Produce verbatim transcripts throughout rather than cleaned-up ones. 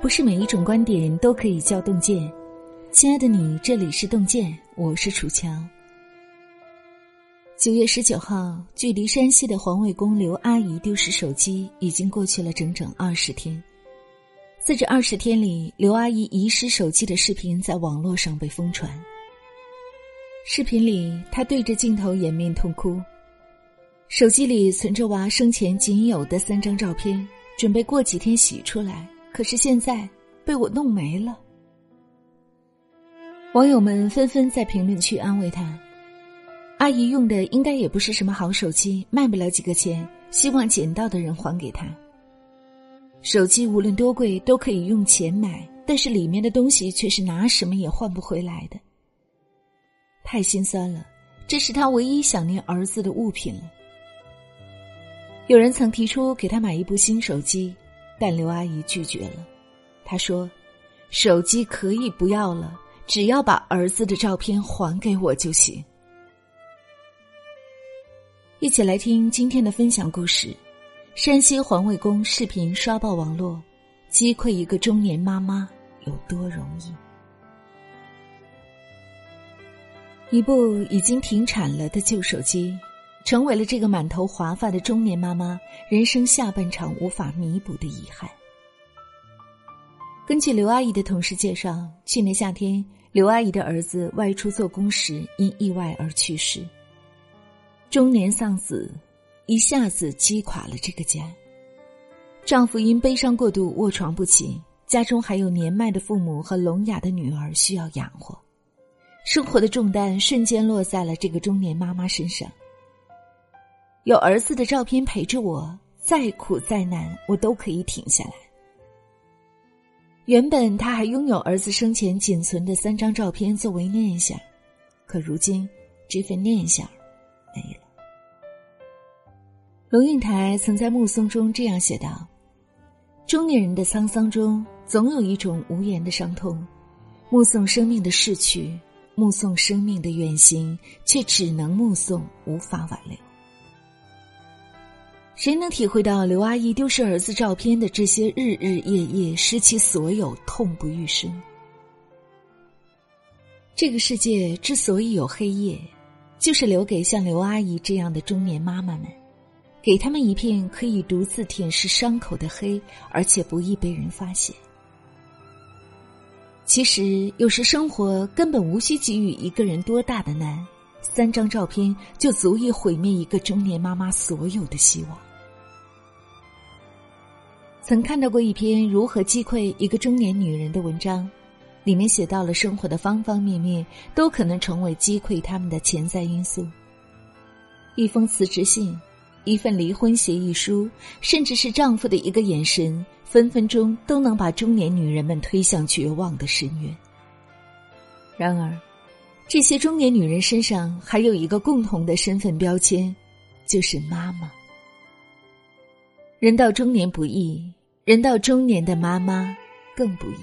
不是每一种观点都可以叫洞见。亲爱的你，这里是洞见，我是楚乔。九月十九号，距离山西的环卫工刘阿姨丢失手机已经过去了整整二十天。在这二十天里，刘阿姨遗失手机的视频在网络上被疯传。视频里，她对着镜头掩面痛哭，手机里存着娃生前仅有的三张照片，准备过几天洗出来，可是现在被我弄没了。网友们纷纷在评论区安慰她，阿姨用的应该也不是什么好手机，卖不了几个钱，希望捡到的人还给她。手机无论多贵都可以用钱买，但是里面的东西却是拿什么也换不回来的。太心酸了，这是她唯一想念儿子的物品了。有人曾提出给她买一部新手机，但刘阿姨拒绝了。她说，手机可以不要了，只要把儿子的照片还给我就行。一起来听今天的分享故事，山西环卫工视频刷爆网络，击溃一个中年妈妈有多容易？一部已经停产了的旧手机，成为了这个满头华发的中年妈妈人生下半场无法弥补的遗憾。根据刘阿姨的同事介绍，去年夏天，刘阿姨的儿子外出做工时因意外而去世，中年丧子一下子击垮了这个家。丈夫因悲伤过度卧床不起，家中还有年迈的父母和聋哑的女儿需要养活，生活的重担瞬间落在了这个中年妈妈身上。有儿子的照片陪着我，再苦再难我都可以挺下来。原本她还拥有儿子生前仅存的三张照片作为念想，可如今这份念想没了。龙应台曾在《目送》中这样写道，中年人的沧桑中总有一种无言的伤痛，目送生命的逝去，目送生命的远行，却只能目送，无法挽留。谁能体会到刘阿姨丢失儿子照片的这些日日夜夜，失其所有，痛不欲生。这个世界之所以有黑夜，就是留给像刘阿姨这样的中年妈妈们，给他们一片可以独自舔舐伤口的黑，而且不易被人发现。其实有时生活根本无需给予一个人多大的难，三张照片就足以毁灭一个中年妈妈所有的希望。曾看到过一篇如何击溃一个中年女人的文章，里面写到了生活的方方面面都可能成为击溃他们的潜在因素。一封辞职信，一份离婚协议书，甚至是丈夫的一个眼神，分分钟都能把中年女人们推向绝望的深渊。然而，这些中年女人身上还有一个共同的身份标签，就是妈妈。人到中年不易，人到中年的妈妈更不易。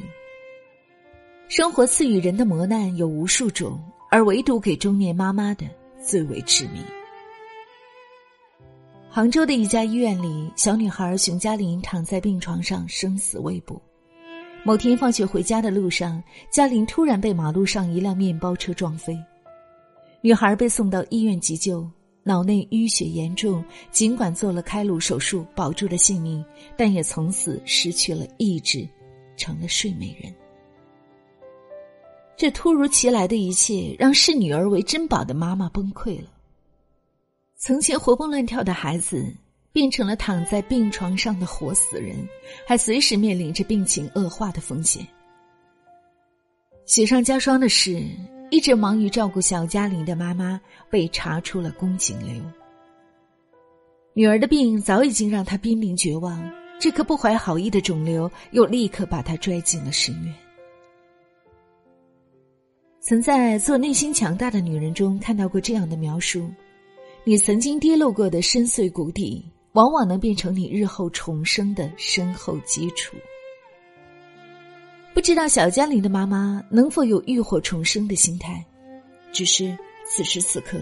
生活赐予人的磨难有无数种，而唯独给中年妈妈的最为致命。杭州的一家医院里，小女孩熊嘉玲躺在病床上生死未卜。某天放学回家的路上，嘉玲突然被马路上一辆面包车撞飞，女孩被送到医院急救，脑内淤血严重，尽管做了开颅手术保住了性命，但也从此失去了意志，成了睡美人。这突如其来的一切让视女儿为珍宝的妈妈崩溃了。曾经活蹦乱跳的孩子变成了躺在病床上的活死人，还随时面临着病情恶化的风险。雪上加霜的是，一直忙于照顾小嘉玲的妈妈被查出了宫颈瘤。女儿的病早已经让她濒临绝望，这颗不怀好意的肿瘤又立刻把她拽进了深渊。曾在《做内心强大的女人》中看到过这样的描述，你曾经跌落过的深邃谷底，往往能变成你日后重生的深厚基础。不知道小嘉玲的妈妈能否有浴火重生的心态，只是此时此刻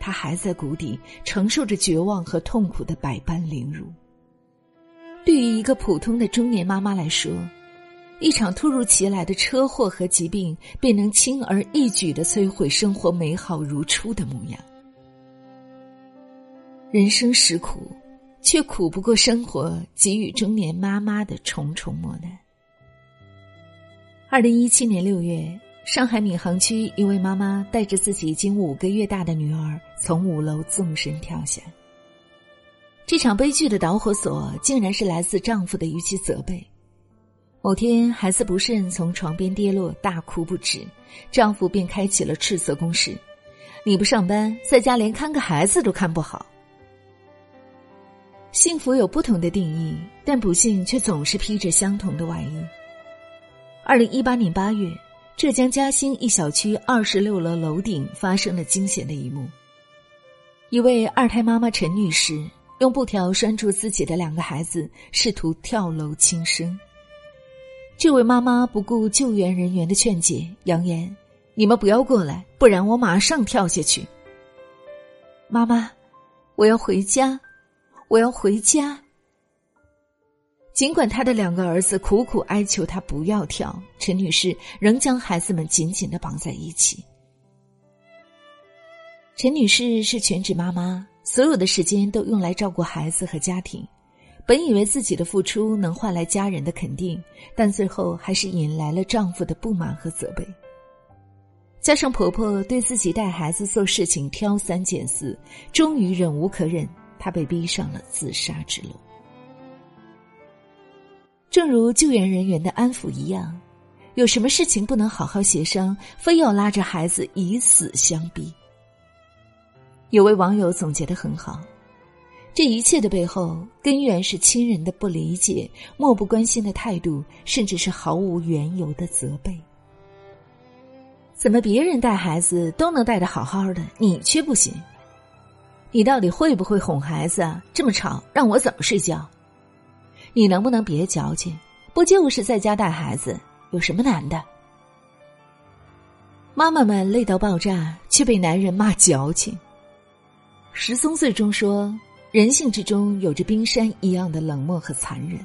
她还在谷底，承受着绝望和痛苦的百般凌辱。对于一个普通的中年妈妈来说，一场突如其来的车祸和疾病便能轻而易举地摧毁生活美好如初的模样。人生实苦，却苦不过生活给予中年妈妈的重重磨难。二零一七年六月，上海闵行区一位妈妈带着自己已经五个月大的女儿从五楼纵身跳下。这场悲剧的导火索竟然是来自丈夫的逾期责备。某天，孩子不慎从床边跌落，大哭不止，丈夫便开启了斥责攻势：你不上班，在家连看个孩子都看不好。幸福有不同的定义，但不幸却总是披着相同的外衣。二零一八年八月，浙江嘉兴一小区二十六楼楼顶发生了惊险的一幕。一位二胎妈妈陈女士用布条拴住自己的两个孩子，试图跳楼轻生。这位妈妈不顾救援人员的劝解，扬言：你们不要过来，不然我马上跳下去。妈妈，我要回家，我要回家。尽管他的两个儿子苦苦哀求他不要跳，陈女士仍将孩子们紧紧地绑在一起。陈女士是全职妈妈，所有的时间都用来照顾孩子和家庭，本以为自己的付出能换来家人的肯定，但最后还是引来了丈夫的不满和责备。加上婆婆对自己带孩子做事情挑三拣四，终于忍无可忍，她被逼上了自杀之路。正如救援人员的安抚一样，有什么事情不能好好协商，非要拉着孩子以死相逼？有位网友总结得很好，这一切的背后，根源是亲人的不理解、漠不关心的态度，甚至是毫无缘由的责备。怎么别人带孩子都能带得好好的，你却不行？你到底会不会哄孩子啊？这么吵，让我怎么睡觉？你能不能别矫情？不就是在家带孩子，有什么难的？妈妈们累到爆炸，却被男人骂矫情。石松最终说，人性之中有着冰山一样的冷漠和残忍。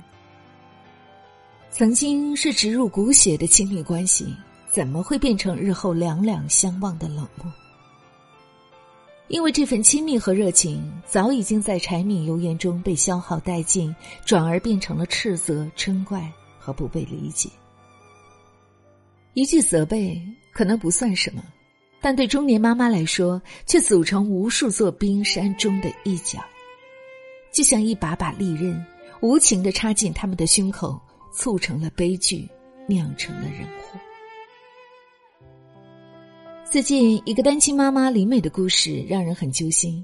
曾经是植入骨血的亲密关系，怎么会变成日后两两相望的冷漠？因为这份亲密和热情早已经在柴米油盐中被消耗殆尽，转而变成了斥责、嗔怪和不被理解。一句责备可能不算什么，但对中年妈妈来说，却组成无数座冰山中的一角，就像一把把利刃，无情地插进他们的胸口，促成了悲剧，酿成了人祸。最近一个单亲妈妈林美的故事让人很揪心。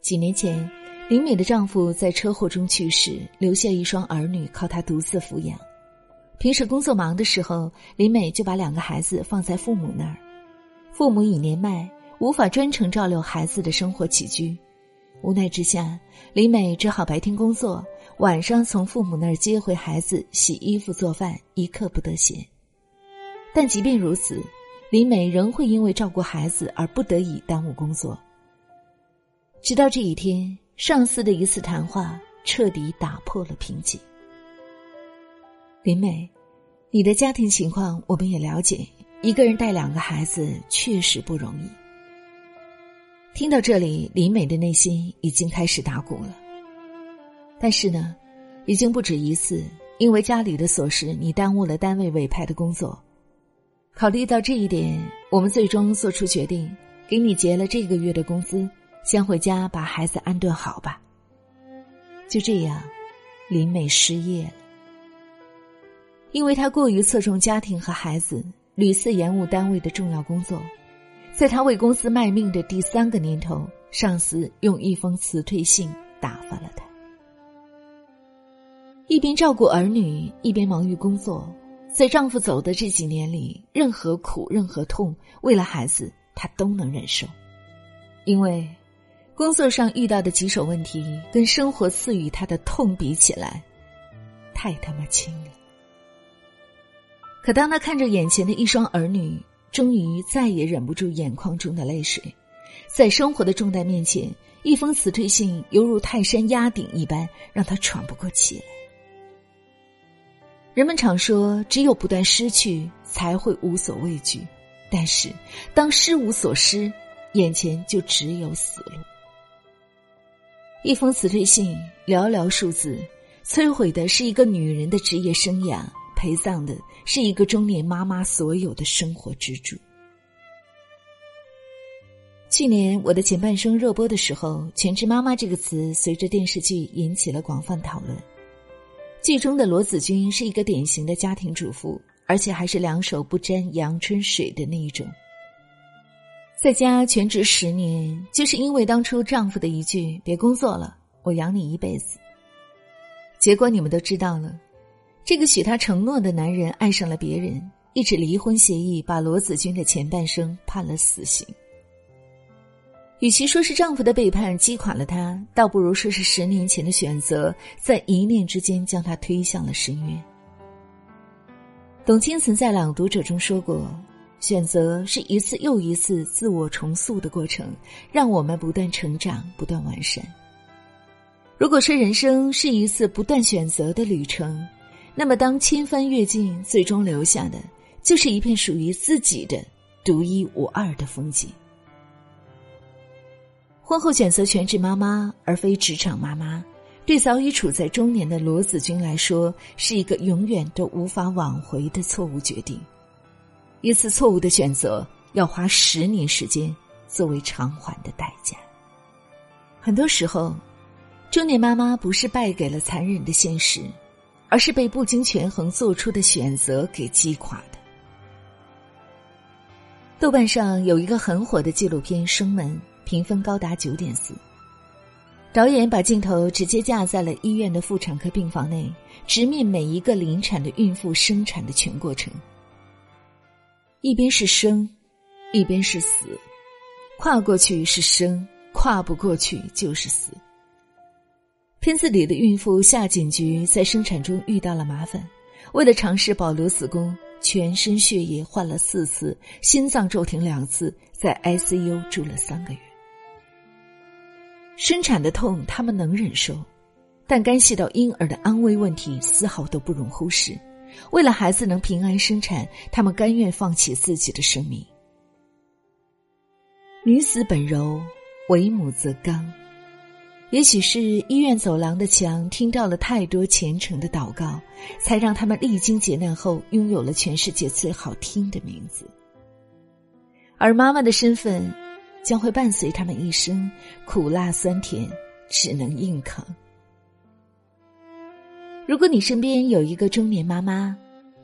几年前，林美的丈夫在车祸中去世，留下一双儿女靠她独自抚养。平时工作忙的时候，林美就把两个孩子放在父母那儿。父母已年迈，无法专程照料孩子的生活起居，无奈之下，林美只好白天工作，晚上从父母那儿接回孩子，洗衣服做饭，一刻不得闲。但即便如此，林美仍会因为照顾孩子而不得已耽误工作。直到这一天，上司的一次谈话彻底打破了瓶颈。林美，你的家庭情况我们也了解，一个人带两个孩子确实不容易。听到这里，林美的内心已经开始打鼓了。但是呢，已经不止一次，因为家里的琐事，你耽误了单位委派的工作。考虑到这一点，我们最终做出决定，给你结了这个月的工资，先回家把孩子安顿好吧。就这样，林美失业了。因为她过于侧重家庭和孩子，屡次延误单位的重要工作。在她为公司卖命的第三个年头，上司用一封辞退信打发了她。一边照顾儿女，一边忙于工作，在丈夫走的这几年里，任何苦任何痛，为了孩子她都能忍受。因为工作上遇到的棘手问题跟生活赐予她的痛比起来，太他妈轻了。可当她看着眼前的一双儿女，终于再也忍不住眼眶中的泪水。在生活的重担面前，一封辞退信犹如泰山压顶一般，让她喘不过气来。人们常说只有不断失去才会无所畏惧，但是当失无所失，眼前就只有死路。一封辞退信，寥寥数字，摧毁的是一个女人的职业生涯，陪葬的是一个中年妈妈所有的生活支柱。去年我的前半生热播的时候，全职妈妈这个词随着电视剧引起了广泛讨论。剧中的罗子君是一个典型的家庭主妇，而且还是两手不沾阳春水的那一种。在家全职十年，就是因为当初丈夫的一句别工作了，我养你一辈子。结果你们都知道了，这个许他承诺的男人爱上了别人，一纸离婚协议把罗子君的前半生判了死刑。与其说是丈夫的背叛击垮了她，倒不如说是十年前的选择在一念之间将她推向了深渊。董卿曾在《朗读者》中说过，选择是一次又一次自我重塑的过程，让我们不断成长，不断完善。如果说人生是一次不断选择的旅程，那么当千帆阅尽，最终留下的就是一片属于自己的独一无二的风景。婚后选择全职妈妈而非职场妈妈，对早已处在中年的罗子君来说，是一个永远都无法挽回的错误决定。一次错误的选择要花十年时间作为偿还的代价。很多时候，中年妈妈不是败给了残忍的现实，而是被不经权衡做出的选择给击垮的。豆瓣上有一个很火的纪录片《生门》，评分高达 九点四。 导演把镜头直接架在了医院的妇产科病房内，直面每一个临产的孕妇生产的全过程。一边是生，一边是死，跨过去是生，跨不过去就是死。片子里的孕妇夏锦菊在生产中遇到了麻烦，为了尝试保留子宫，全身血液换了四次，心脏骤停两次，在 I C U 住了三个月。生产的痛他们能忍受，但干系到婴儿的安危问题丝毫都不容忽视。为了孩子能平安生产，他们甘愿放弃自己的生命。女子本柔，为母则刚。也许是医院走廊的墙听到了太多虔诚的祷告，才让他们历经劫难后拥有了全世界最好听的名字。而妈妈的身份将会伴随他们一生，苦辣酸甜只能硬扛。如果你身边有一个中年妈妈，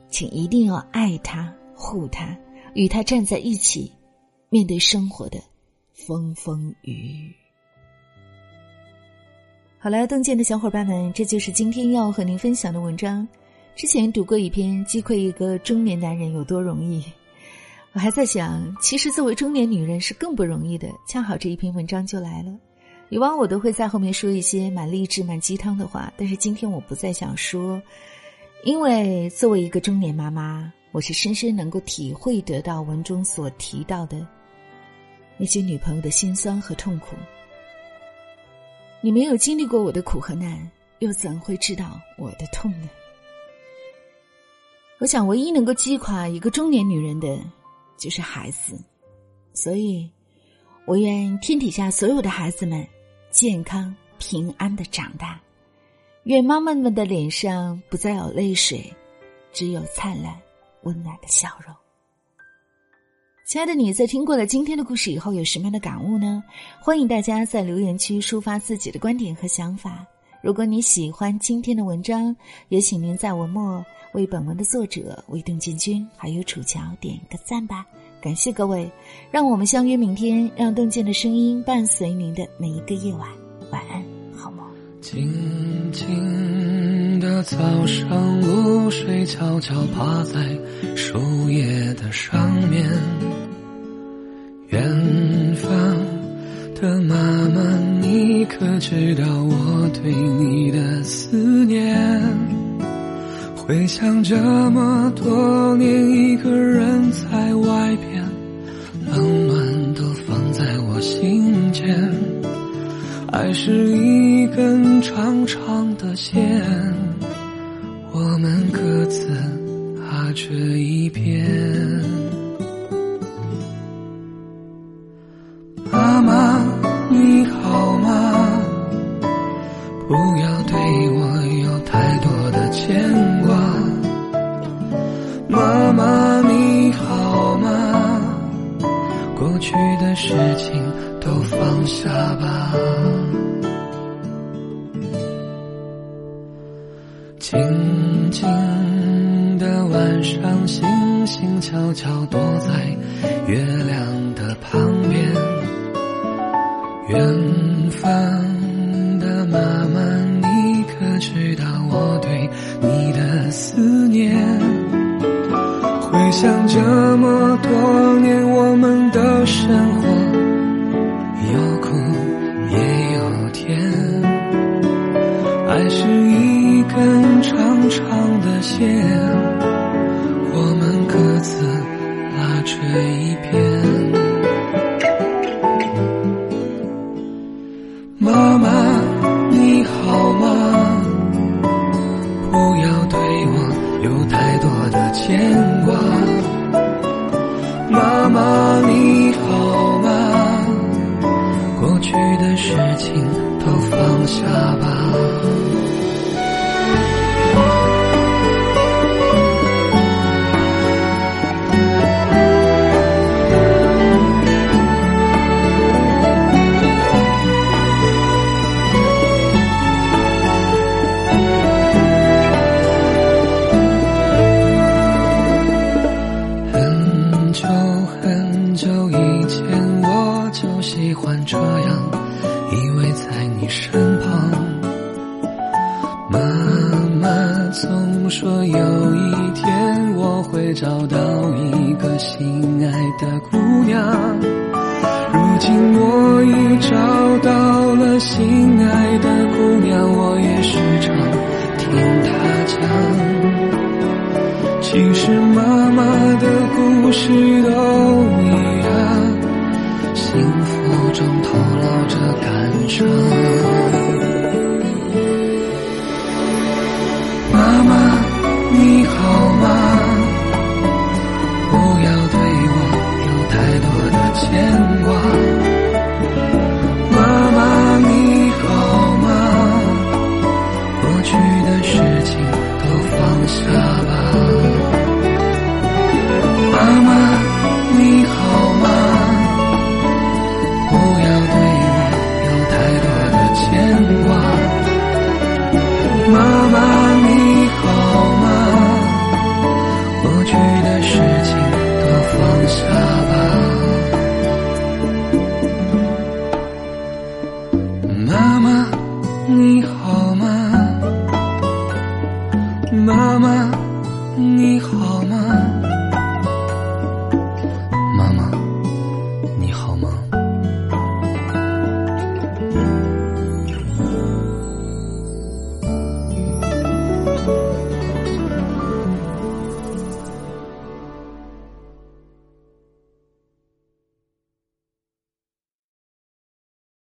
请一定要爱她，护她，与她站在一起，面对生活的风风雨雨。好了，洞见的小伙伴们，这就是今天要和您分享的文章。之前读过一篇击溃一个中年男人有多容易，我还在想，其实作为中年女人是更不容易的，恰好这一篇文章就来了。以往我都会在后面说一些蛮励志蛮鸡汤的话，但是今天我不再想说，因为作为一个中年妈妈，我是深深能够体会得到文中所提到的那些女朋友的辛酸和痛苦。你没有经历过我的苦和难，又怎会知道我的痛呢？我想唯一能够击垮一个中年女人的就是孩子，所以我愿天底下所有的孩子们健康平安的长大，愿妈妈们的脸上不再有泪水，只有灿烂温暖的笑容。亲爱的你，在听过了今天的故事以后有什么样的感悟呢？欢迎大家在留言区抒发自己的观点和想法。如果你喜欢今天的文章，也请您在文末为本文的作者为邓建军还有楚乔点个赞吧。感谢各位，让我们相约明天，让邓建的声音伴随您的每一个夜晚。晚安，好梦。静静的早上，露水悄悄爬在树叶的上面，远方的妈妈，你可知道我对你的思念？回想这么多年，一个人在外边，冷暖都放在我心间。爱是一根长长的线，我们各自爬着一边，妈妈你好吗？不要对我有太多的牵挂，妈妈你好吗？过去的事情都放下吧，静静的晚上，星星悄悄躲在月亮的旁边，远方的妈妈你可知道我对你的思念，回想这么多年我们的生活，有苦也有甜，爱是一根长长的线，我们各自拉着一边。妈妈你好吗？不要对我有太多的牵挂，妈妈你好吗？过去的事情都放下吧。说有一天我会找到一个心爱的姑娘，如今我已找到了心爱的姑娘，我也时常听她讲，其实妈妈的故事都一样，幸福中透露着感伤。妈妈你好吗？不要对我有太多的牵挂，妈妈你好吗？过去的事情都放下吧，妈妈你好吗？不要对我有太多的牵挂，妈妈放下吧，妈妈你好吗？妈妈你好吗？